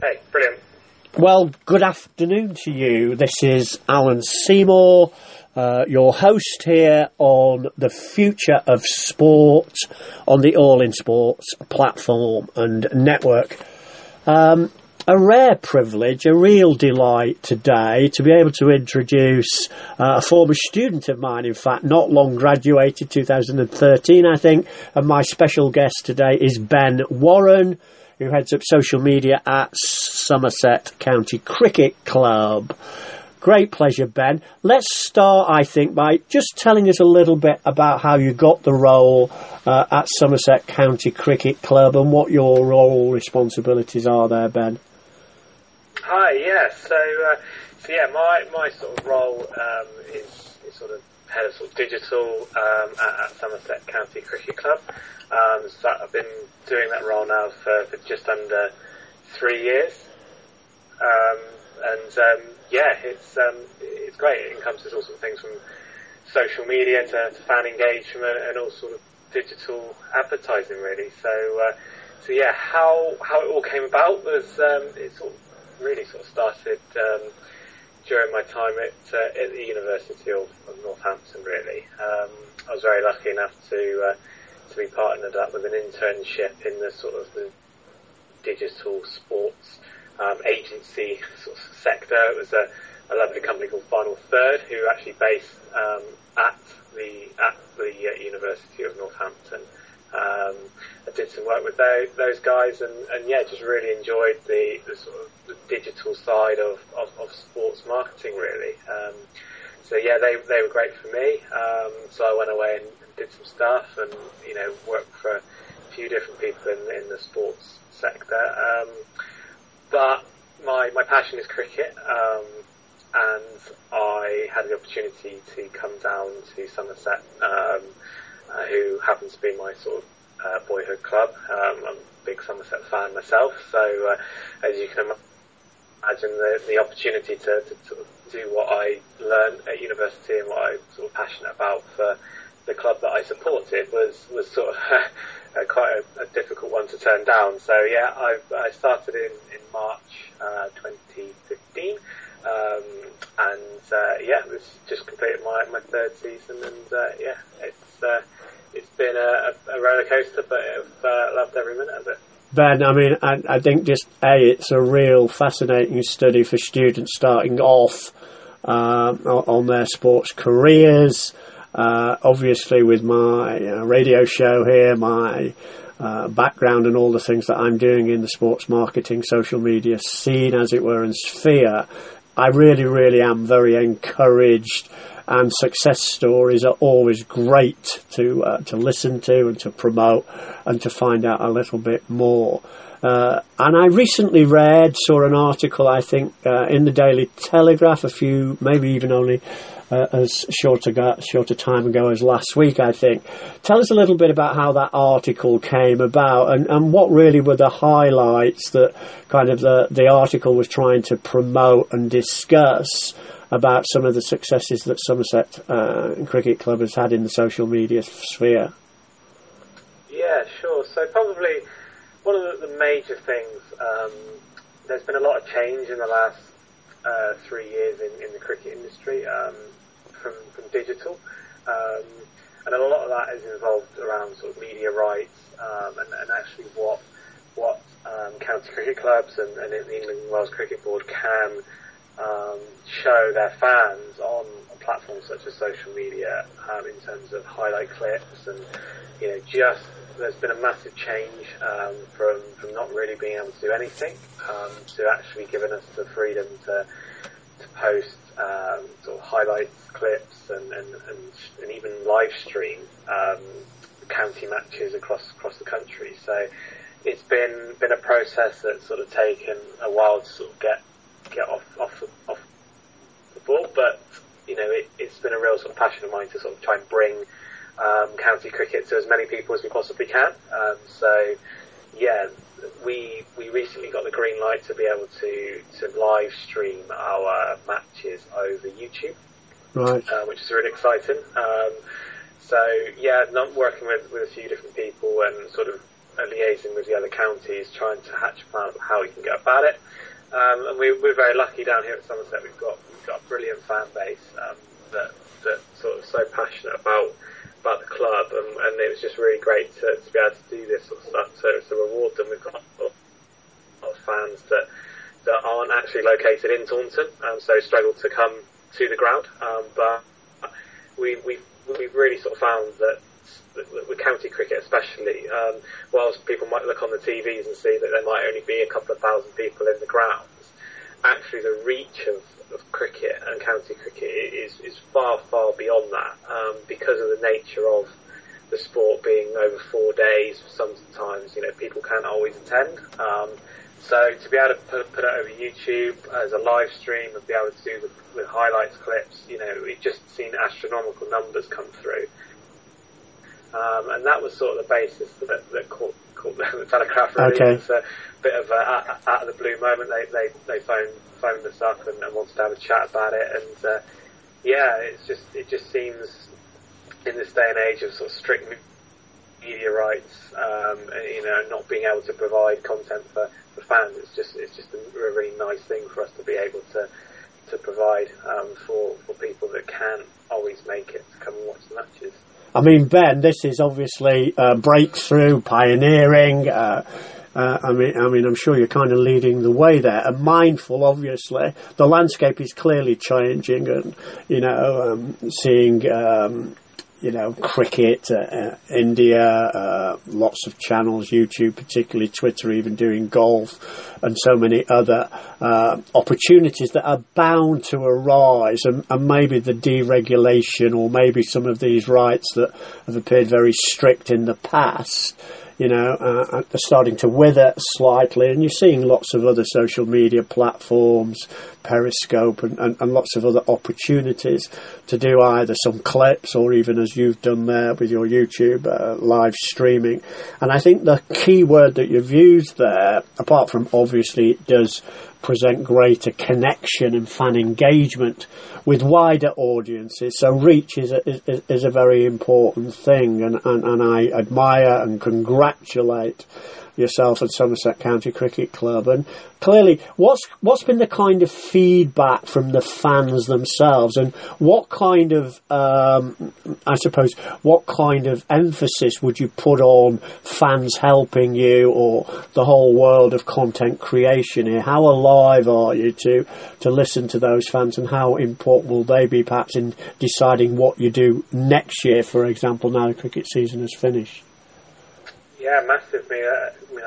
Hey, brilliant. Well, good afternoon to you. This is Alan Seymour, your host here on the Future of Sport on the All in Sports platform and network. A rare privilege, a real delight today to be able to introduce a former student of mine, in fact, not long graduated, 2013, I think, and my special guest today is Ben Warren, who heads up social media at Somerset County Cricket Club. Great pleasure, Ben. Let's start, I think, by just telling us a little bit about how you got the role at Somerset County Cricket Club and what your role responsibilities are there, Ben. Hi, yeah. So my sort of role is sort of head of sort of digital at Somerset County Cricket Club. So I've been doing that role now for just under 3 years, it's great. It encompasses all sorts of things from social media to fan engagement and all sort of digital advertising, really. So how it all came about was it started during my time at the University of Northampton, really. I was very lucky enough to be partnered up with an internship in the sort of the digital sports agency sort of sector. It was a lovely company called Final Third, who are actually based at the University of Northampton. I did some work with those guys and just really enjoyed the sort of the digital side of sports marketing, really. They were great for me. So I went away and did some stuff and, worked for a few different people in the sports sector. But my passion is cricket, and I had the opportunity to come down to Somerset, who happens to be my sort of boyhood club. I'm a big Somerset fan myself, so as you can imagine, the opportunity to sort of do what I learned at university and what I'm sort of passionate about for the club that I supported was sort of quite a difficult one to turn down. So yeah, I started in March 2015, it's just completed my third season, and it's been a roller coaster, but I've loved every minute of it. Ben, I think it's a real fascinating study for students starting off on their sports careers. Obviously, with my radio show here, my background and all the things that I'm doing in the sports marketing, social media scene, as it were, and sphere, I really, really am very encouraged, and success stories are always great to listen to and to promote and to find out a little bit more. And I recently saw an article, I think, in the Daily Telegraph a few, maybe even only as short a time ago as last week, I think. Tell us a little bit about how that article came about and what really were the highlights that kind of the article was trying to promote and discuss about some of the successes that Somerset Cricket Club has had in the social media sphere. Yeah, sure. So probably one of the major things, there's been a lot of change in the last 3 years in the cricket industry from digital, and a lot of that is involved around sort of media rights and actually what county cricket clubs and the England and Wales Cricket Board can show their fans on platforms such as social media in terms of highlight clips and there's been a massive change from not really being able to do anything to actually giving us the freedom to post sort of highlights, clips, and even live stream county matches across the country. So it's been a process that's sort of taken a while to sort of get off the ball, but it's been a real sort of passion of mine to sort of try and bring county cricket to as many people as we possibly can. We recently got the green light to be able to live stream our matches over YouTube, right? Which is really exciting. I'm working with a few different people and sort of liaising with the other counties, trying to hatch a plan how we can go about it. And we're very lucky down here at Somerset. We've got a brilliant fan base that's sort of so passionate about the club, and it was just really great to be able to do this sort of stuff. So to reward them, we've got a lot of fans that aren't actually located in Taunton, so struggle to come to the ground. But we've really sort of found that with county cricket especially, whilst people might look on the TVs and see that there might only be a couple of thousand people in the grounds, actually the reach of cricket and county cricket is far, far beyond that, because of the nature of the sport being over 4 days. Sometimes, people can't always attend. So to be able to put it over YouTube as a live stream and be able to do with highlights clips, we've just seen astronomical numbers come through. And that was sort of the basis that caught the Telegraph. Really. Okay. It was a bit of a out of the blue moment. They phoned us up and wanted to have a chat about it. And it just seems in this day and age of sort of strict media rights, not being able to provide content for fans, it's just a really nice thing for us to be able to provide for people that can't always make it to come and watch the matches. I mean, Ben, this is obviously breakthrough, pioneering. I mean, I'm sure you're kind of leading the way there, and mindful, obviously. The landscape is clearly changing, and seeing cricket, India, lots of channels, YouTube, particularly Twitter, even doing golf, and so many other opportunities that are bound to arise, and maybe the deregulation or maybe some of these rights that have appeared very strict in the past, are starting to wither slightly, and you're seeing lots of other social media platforms, Periscope, and lots of other opportunities to do either some clips or even, as you've done there with your YouTube, live streaming. And I think the key word that you've used there, apart from obviously it does present greater connection and fan engagement with wider audiences. So reach is a very important thing, and I admire and congratulate yourself and Somerset County Cricket Club. And clearly, what's been the kind of feedback from the fans themselves, and what kind of emphasis would you put on fans helping you, or the whole world of content creation here? How alive are you to listen to those fans, and how important will they be perhaps in deciding what you do next year, for example, now the cricket season has finished? Yeah, massively. I mean,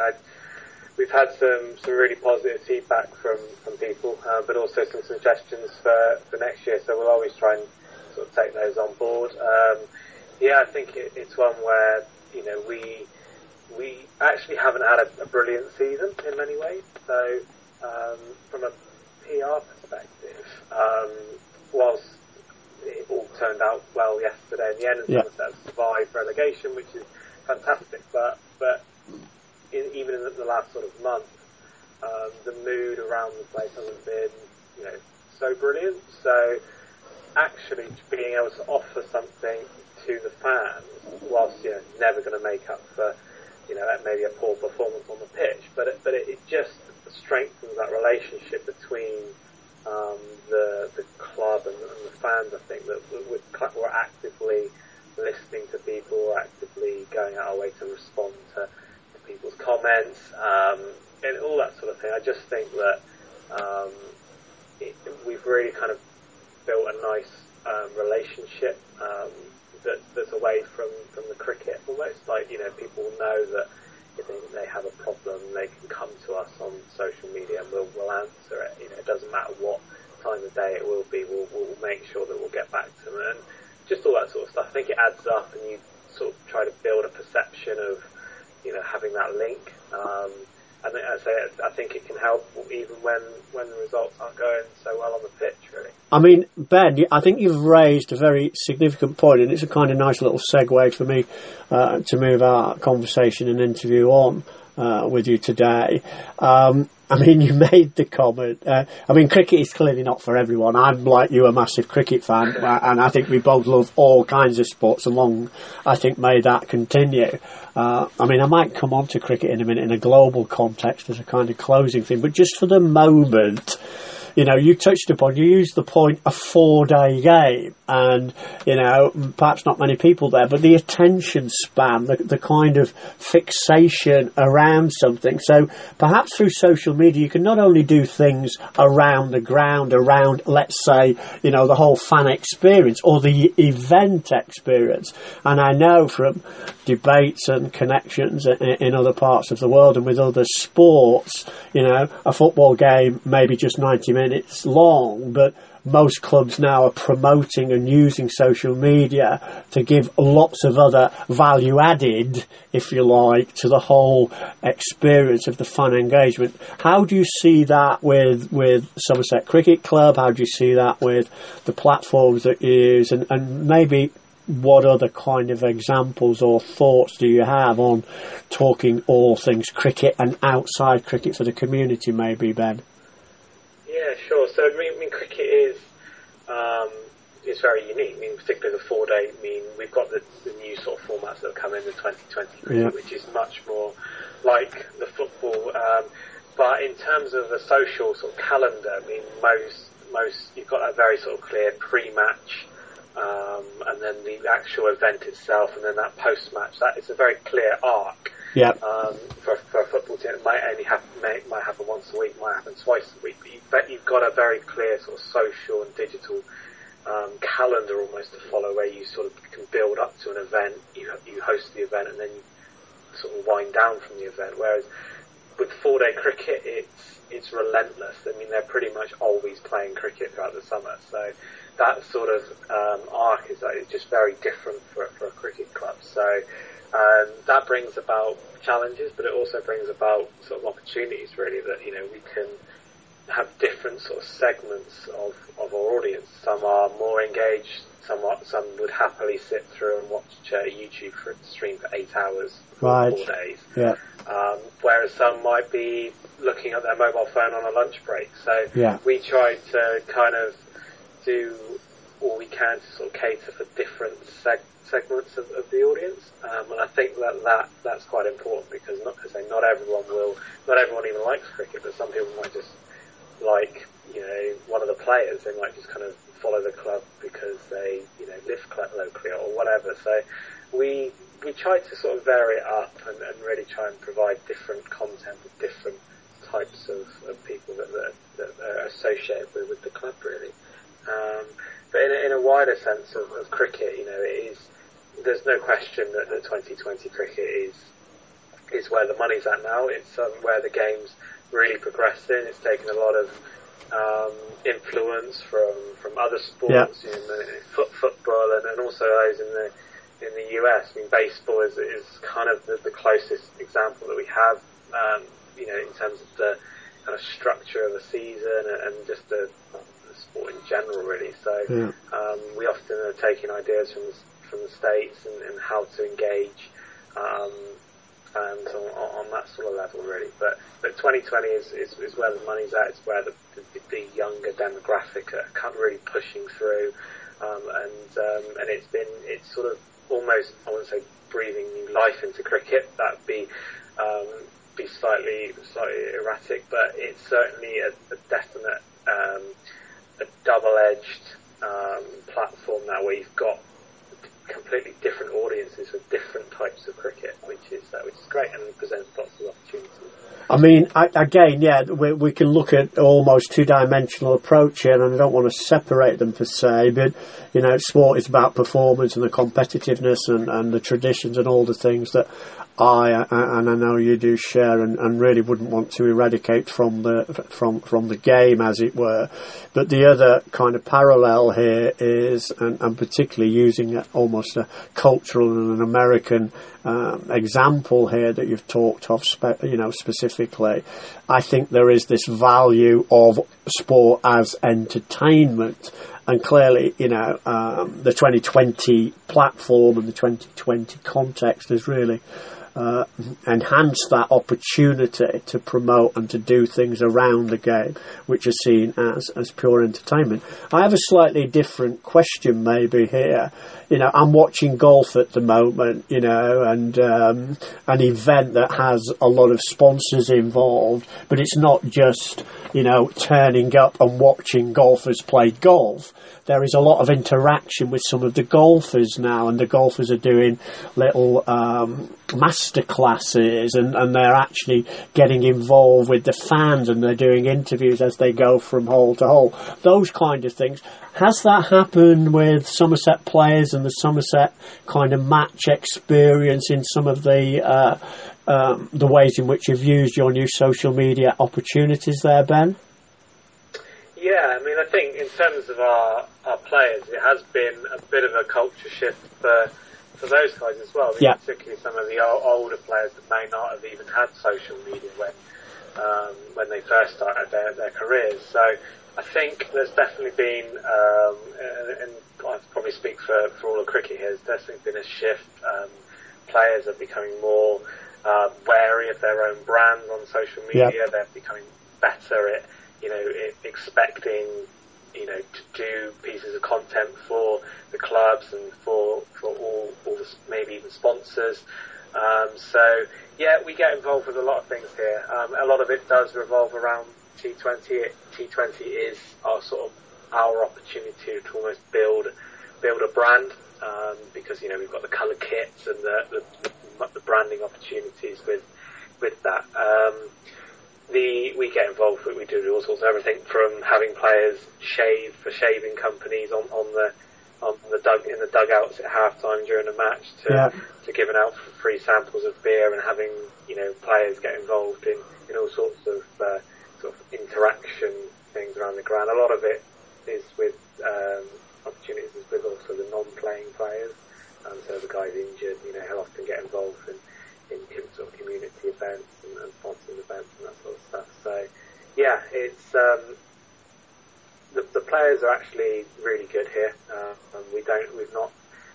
we've had some really positive feedback from people, but also some suggestions for next year. So we'll always try and sort of take those on board. I think it's one where we actually haven't had a brilliant season in many ways. So from a PR perspective, whilst it all turned out well yesterday in the end, and Somerset survived relegation, which is fantastic, but even in the last sort of month, the mood around the place hasn't been, so brilliant. So actually, being able to offer something to the fans, whilst you're never going to make up for, maybe a poor performance on the pitch, but it just strengthens that relationship between the club and the fans. I think that we're actively listening to people, or actively going out of our way to respond to people's comments, and all that sort of thing. I just think that we've really kind of built a nice relationship that's away from the cricket. Almost like, people know that if they have a problem, they can come to us on social media and we'll answer it. It doesn't matter what time of day it will be, we'll make sure that we'll get back to them. And just all that sort of stuff, I think it adds up, and you sort of try to build a perception of, having that link. And as I say, I think it can help even when the results aren't going so well on the pitch, really. I mean, Ben, I think you've raised a very significant point, and it's a kind of nice little segue for me to move our conversation and interview on. with you today. I mean, you made the comment. I mean, cricket is clearly not for everyone. I'm, like you, a massive cricket fan, and I think we both love all kinds of sports, and long, I think, may that continue. I mean, I might come on to cricket in a minute in a global context as a kind of closing thing, but just for the moment, you know, you touched upon, you used the point, a four-day game, and, you know, perhaps not many people there, but the attention span, the kind of fixation around something. So perhaps through social media, you can not only do things around the ground, around, let's say, you know, the whole fan experience or the event experience. And I know from debates and connections in other parts of the world and with other sports, you know, a football game, maybe just 90 minutes. It's long, but most clubs now are promoting and using social media to give lots of other value added, if you like, to the whole experience of the fan engagement. How do you see that with Somerset Cricket Club? How do you see that with the platforms that you use? And maybe what other kind of examples or thoughts do you have on talking all things cricket and outside cricket for the community, maybe, Ben? Yeah, sure. So, I mean, cricket is very unique. I mean, particularly the 4-day. I mean, we've got the new sort of formats that have come in the 2020, yeah, which is much more like the football. But in terms of a social sort of calendar, I mean, most you've got a very sort of clear pre-match, and then the actual event itself, and then that post-match. That is a very clear arc. Yeah. For a football team, it might only happen once a week, might happen twice a week, but you've got a very clear sort of social and digital calendar almost to follow, where you sort of can build up to an event, you host the event, and then you sort of wind down from the event. Whereas with 4-day cricket, it's relentless. I mean, they're pretty much always playing cricket throughout the summer, so that sort of arc is just very different for a cricket club. So. That brings about challenges, but it also brings about sort of opportunities, really, that, you know, we can have different sort of segments of our audience. Some are more engaged, some would happily sit through and watch a YouTube stream for 8 hours for, right, 4 days. Yeah. Whereas some might be looking at their mobile phone on a lunch break. So yeah, we try to kind of do all we can to sort of cater for different segments of the audience, and I think that's quite important, because not everyone even likes cricket, but some people might just like, you know, one of the players. They might just kind of follow the club because they, you know, live locally or whatever. So we try to sort of vary it up and really try and provide different content with different types of people that are associated with the club, really. But in a wider sense of cricket, you know, it is. There's no question that the 2020 cricket is where the money's at now. It's where the game's really progressing. It's taken a lot of influence from other sports, yeah, football, and also those in the US. I mean, baseball is kind of the closest example that we have. You know, in terms of the kind of structure of a season and just the sport in general, really. So yeah, we often are taking ideas from the States and how to engage and on that sort of level, really. But 2020 is where the money's at. It's where the younger demographic are kind of really pushing through, and it's sort of almost, I wouldn't say breathing new life into cricket. That'd be slightly erratic, but it's certainly a definite a double-edged platform now, where you've got completely different audiences with different types of cricket, which is great and presents lots of opportunities. I mean, again, yeah, we can look at almost two-dimensional approach here, and I don't want to separate them per se, but, you know, sport is about performance and the competitiveness and the traditions and all the things that I know you do share and really wouldn't want to eradicate from the game, as it were. But the other kind of parallel here is, and particularly using almost a cultural and an American example here that you've talked of, you know, specifically, I think there is this value of sport as entertainment. And clearly, you know, the 2020 platform and the 2020 context has really enhance that opportunity to promote and to do things around the game which are seen as pure entertainment. I have a slightly different question maybe here. You know, I'm watching golf at the moment, you know, and an event that has a lot of sponsors involved, but it's not just, you know, turning up and watching golfers play golf. There is a lot of interaction with some of the golfers now, and the golfers are doing little master classes, and they're actually getting involved with the fans, and they're doing interviews as they go from hole to hole. Those kind of things. Has that happened with Somerset players and the Somerset kind of match experience in some of the ways in which you've used your new social media opportunities there, Ben? Yeah, I mean, I think in terms of our players, it has been a bit of a culture shift for those guys as well. I mean, yeah. Particularly some of the older players that may not have even had social media when they first started their careers. So I think there's definitely been, and I probably speak for all of cricket here, there's definitely been a shift. Players are becoming more wary of their own brands on social media. Yeah. They're becoming better at expecting, to do pieces of content for the clubs and for all the, maybe even sponsors. So, yeah, we get involved with a lot of things here. A lot of it does revolve around T20. T20 is our opportunity to almost build a brand, because, we've got the colour kits and the branding opportunities with that. We get involved with, we do all sorts of everything from having players shave for shaving companies in the dugouts at halftime during a match to giving out free samples of beer and having players get involved in all sorts of interaction things around the ground. A lot of it is with opportunities with also the non-playing players. So the guy's injured, he'll often get involved in sort of community events and sponsored events and that sort of stuff. So, yeah, it's the players are actually really good here, and we've not,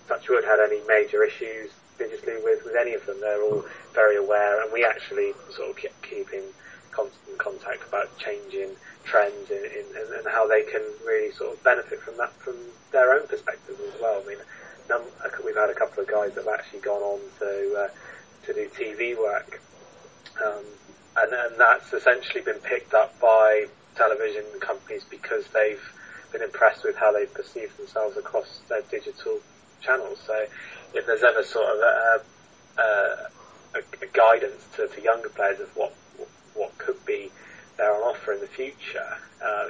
touch wood, had any major issues digitally with any of them. They're all very aware, and we actually sort of keep in constant contact about changing trends and how they can really sort of benefit from that from their own perspective as well. I mean, we've had a couple of guys that have actually gone on to do TV work, and that's essentially been picked up by television companies because they've been impressed with how they've perceived themselves across their digital channels. So if there's ever sort of a guidance to younger players of what could be there on offer in the future,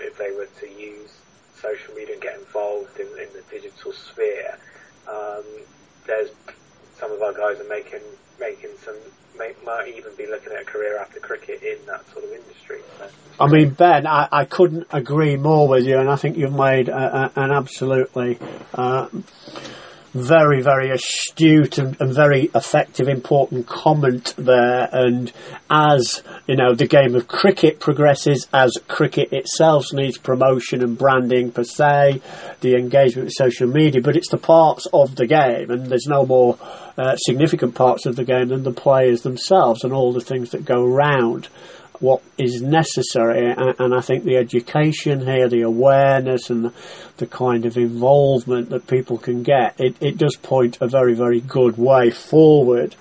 if they were to use social media and get involved in the digital sphere, there's some of our guys are making some, might even be looking at a career after cricket in that sort of industry. I mean, Ben, I couldn't agree more with you, and I think you've made an absolutely very, very astute and very effective, important comment there. And as the game of cricket progresses, as cricket itself needs promotion and branding per se, the engagement with social media, but it's the parts of the game, and there's no more significant parts of the game than the players themselves and all the things that go around what is necessary. And I think the education here, the awareness and the kind of involvement that people can get, it does point a very, very good way forward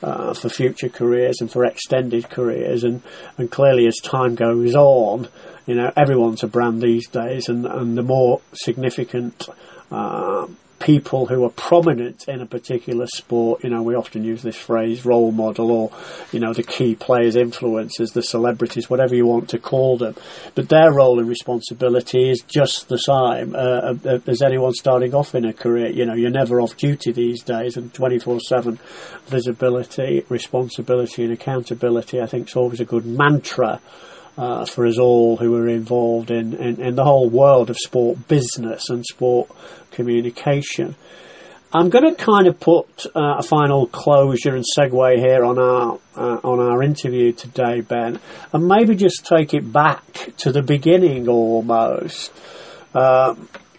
for future careers and for extended careers. And clearly as time goes on, everyone's a brand these days, and the more significant people who are prominent in a particular sport, we often use this phrase role model, or the key players, influencers, the celebrities, whatever you want to call them, but their role and responsibility is just the same as anyone starting off in a career. You're never off duty these days, and 24/7 visibility, responsibility and accountability, I think, is always a good mantra for us all who are involved in the whole world of sport business and sport communication. I'm going to kind of put a final closure and segue here on our interview today, Ben, and maybe just take it back to the beginning almost.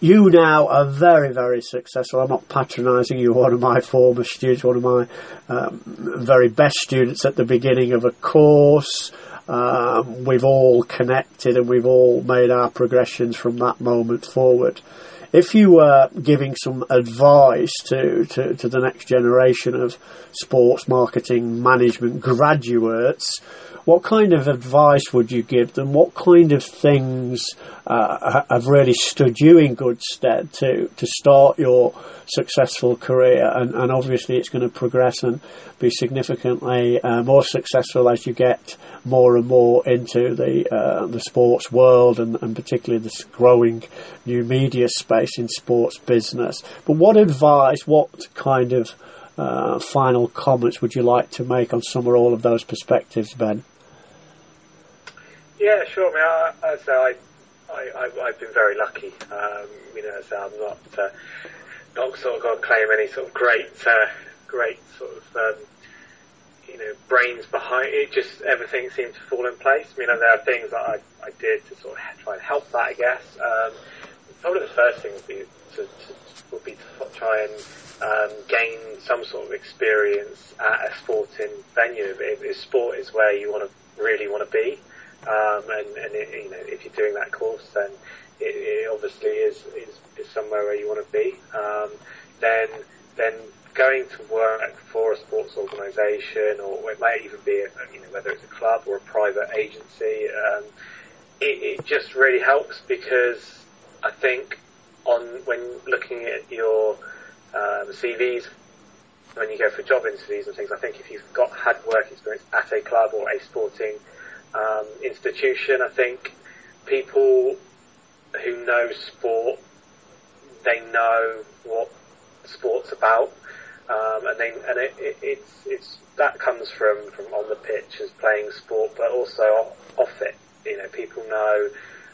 You now are very, very successful. I'm not patronising you. One of my former students, one of my very best students at the beginning of a course. We've all connected and we've all made our progressions from that moment forward. If you were giving some advice to the next generation of sports marketing management graduates, what kind of advice would you give them? What kind of things have really stood you in good stead to start your successful career? And obviously it's going to progress and be significantly more successful as you get more and more into the sports world and particularly this growing new media space in sports business. But what advice, what kind of final comments would you like to make on some or all of those perspectives, Ben? Yeah, sure. I've been very lucky. I'm not sort of going to claim any sort of great sort of brains behind it. Just everything seemed to fall in place. There are things that I did to sort of try and help that. I guess probably the first thing would be to try and gain some sort of experience at a sporting venue. If sport is where you really want to be. If you're doing that course, then it obviously is somewhere where you want to be. Then going to work for a sports organisation, or it might even be, whether it's a club or a private agency, it just really helps, because I think when looking at your CVs, when you go for job interviews and things, I think if you've had work experience at a club or a sporting institution, I think people who know sport, they know what sport's about, and it's that comes from on the pitch as playing sport, but also off it. People know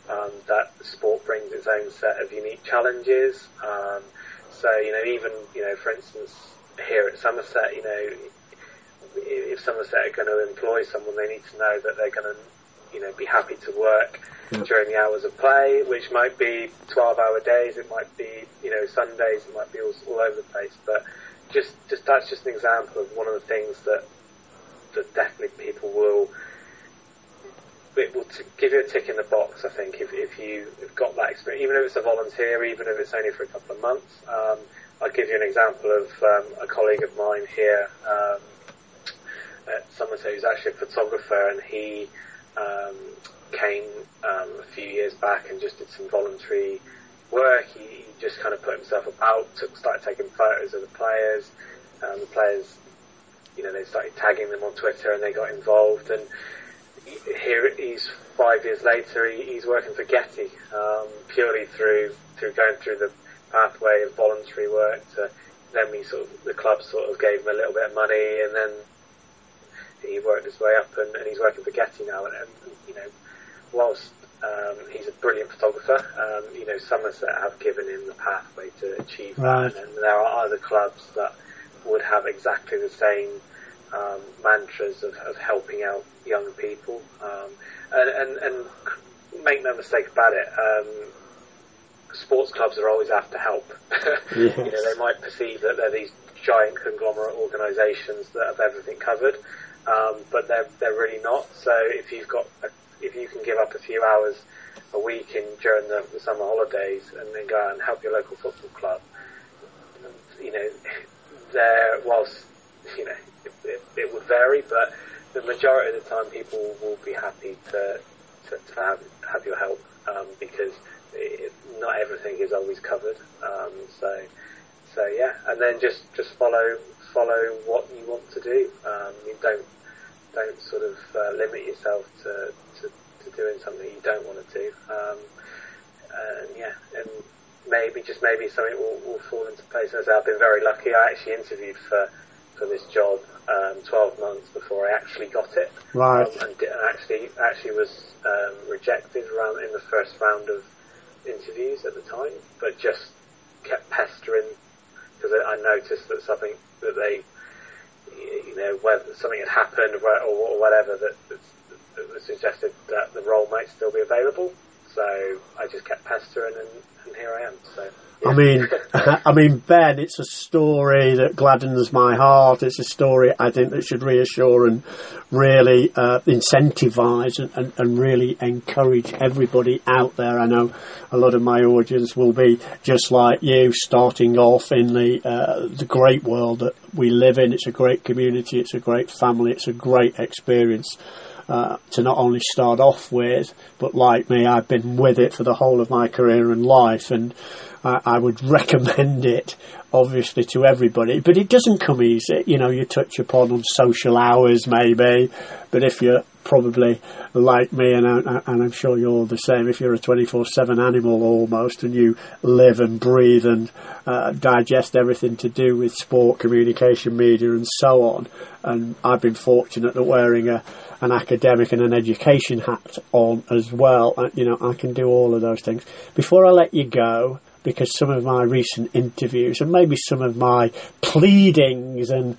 that sport brings its own set of unique challenges. So for instance, here at Somerset, if Somerset are going to employ someone, they need to know that they're going to, be happy to work during the hours of play, which might be 12-hour days, it might be, Sundays, it might be all over the place. But just that's just an example of one of the things that definitely people will give you a tick in the box. I think if you've got that experience, even if it's a volunteer, even if it's only for a couple of months. I'll give you an example of a colleague of mine here. Somerset, who's actually a photographer, and he came a few years back and just did some voluntary work. He just kind of put himself about, started taking photos of the players. The players, they started tagging them on Twitter and they got involved. And here he's 5 years later, he's working for Getty, purely through going through the pathway of voluntary work. Then the club sort of gave him a little bit of money, and then he worked his way up, and he's working for Getty now. And whilst he's a brilliant photographer, Somerset have given him the pathway to achieve that. And there are other clubs that would have exactly the same mantras of helping out young people. And make no mistake about it, sports clubs are always after help. Yes. They might perceive that they're these giant conglomerate organisations that have everything covered, but they're really not. So if you can give up a few hours a week during the summer holidays and then go out and help your local football club, it would vary, but the majority of the time people will be happy to have your help, because not everything is always covered. So yeah, and then just follow what you want to do. You don't sort of limit yourself to doing something you don't want to do. And maybe something will fall into place. As I've been very lucky. I actually interviewed for this job 12 months before I actually got it. Right. And actually was rejected around in the first round of interviews at the time, but just kept pestering, because I noticed that something that they, whether something had happened or whatever that suggested that the role might still be available. So I just kept pestering, and here I am. So yeah. I mean, Ben, it's a story that gladdens my heart. It's a story I think that should reassure and really incentivise and really encourage everybody out there. I know a lot of my audience will be just like you, starting off in the great world that we live in. It's a great community. It's a great family. It's a great experience. To not only start off with, but like me, I've been with it for the whole of my career and life, and I would recommend it, obviously, to everybody. But it doesn't come easy. You know, you touch upon social hours, maybe, but if you're probably like me, and I'm sure you're the same, if you're a 24/7 animal almost, and you live and breathe and digest everything to do with sport, communication, media, and so on. And I've been fortunate that wearing an academic and an education hat on as well. You know, I can do all of those things. Before I let you go, because some of my recent interviews and maybe some of my pleadings and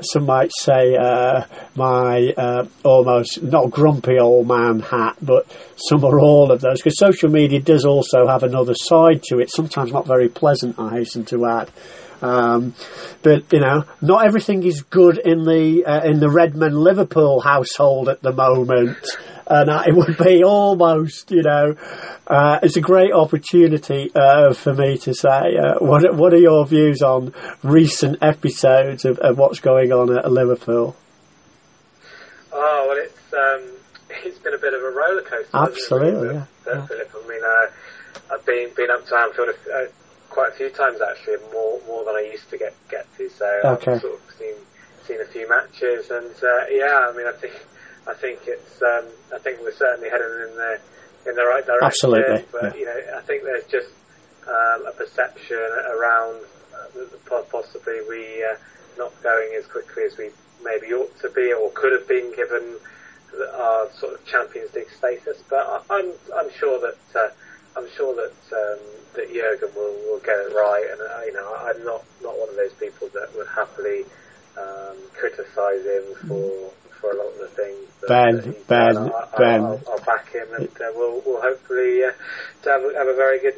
some might say my almost not grumpy old man hat, but some or all of those, because social media does also have another side to it, sometimes not very pleasant, I hasten to add. But you know, not everything is good in the Redmond Liverpool household at the moment, and it would be almost, you know, it's a great opportunity for me to say what are your views on recent episodes of what's going on at Liverpool? Oh well, it's been a bit of a roller coaster. Absolutely, yeah. Philip, I mean, I've been up to Anfield quite a few times actually, more than I used to get to. So okay. I've sort of seen a few matches, and yeah, I mean, I think it's I think we're certainly heading in the right direction. Absolutely, but yeah. You know, I think there's just a perception around possibly we not going as quickly as we maybe ought to be or could have been given our sort of Champions League status. But I'm sure that. I'm sure that Jurgen will get it right, and you know, I'm not one of those people that would happily criticise him for a lot of the things. Ben. I'll back him, and we'll hopefully to have a very good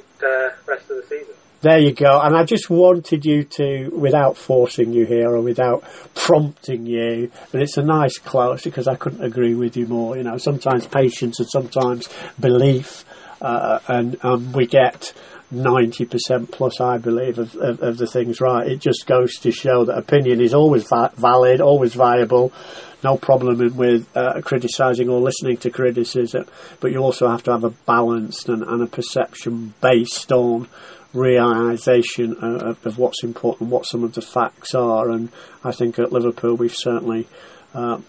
rest of the season. There you go. And I just wanted you to, without forcing you here or without prompting you, but it's a nice close because I couldn't agree with you more. You know, sometimes patience and sometimes belief. And we get 90% plus, I believe, of the things right. It just goes to show that opinion is always valid, always viable. No problem with criticising or listening to criticism, but you also have to have a balanced and a perception based on realisation of what's important, what some of the facts are. And I think at Liverpool we've certainly...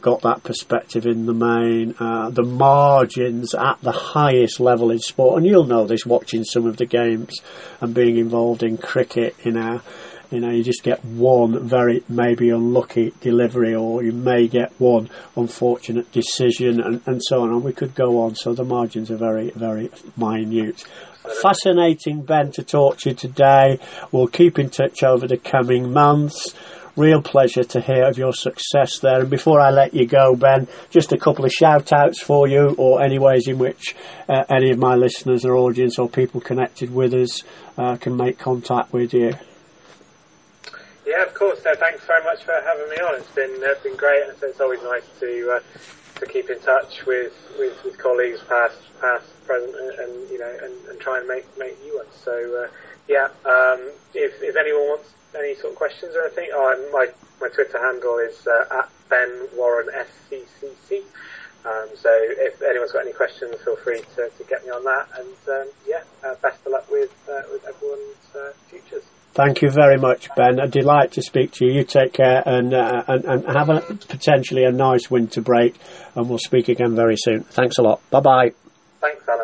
got that perspective in the main. The margins at the highest level in sport, and you'll know this watching some of the games and being involved in cricket. You know, you just get one very maybe unlucky delivery, or you may get one unfortunate decision, and so on. And we could go on. So the margins are very, very minute. Fascinating, Ben, to talk to you today. We'll keep in touch over the coming months. Real pleasure to hear of your success there. And before I let you go, Ben, just a couple of shout-outs for you, or any ways in which any of my listeners or audience or people connected with us can make contact with you. Yeah, of course. No, thanks very much for having me on. It's been great, and it's always nice to keep in touch with colleagues, past, present, and you know, and try and make new ones. So yeah, if anyone wants. Any sort of questions or anything? Oh, my Twitter handle is at Ben Warren SCCC. So if anyone's got any questions, feel free to get me on that. And best of luck with everyone's futures. Thank you very much, Ben. A delight to speak to you. You take care and have potentially a nice winter break. And we'll speak again very soon. Thanks a lot. Bye bye. Thanks, Alan.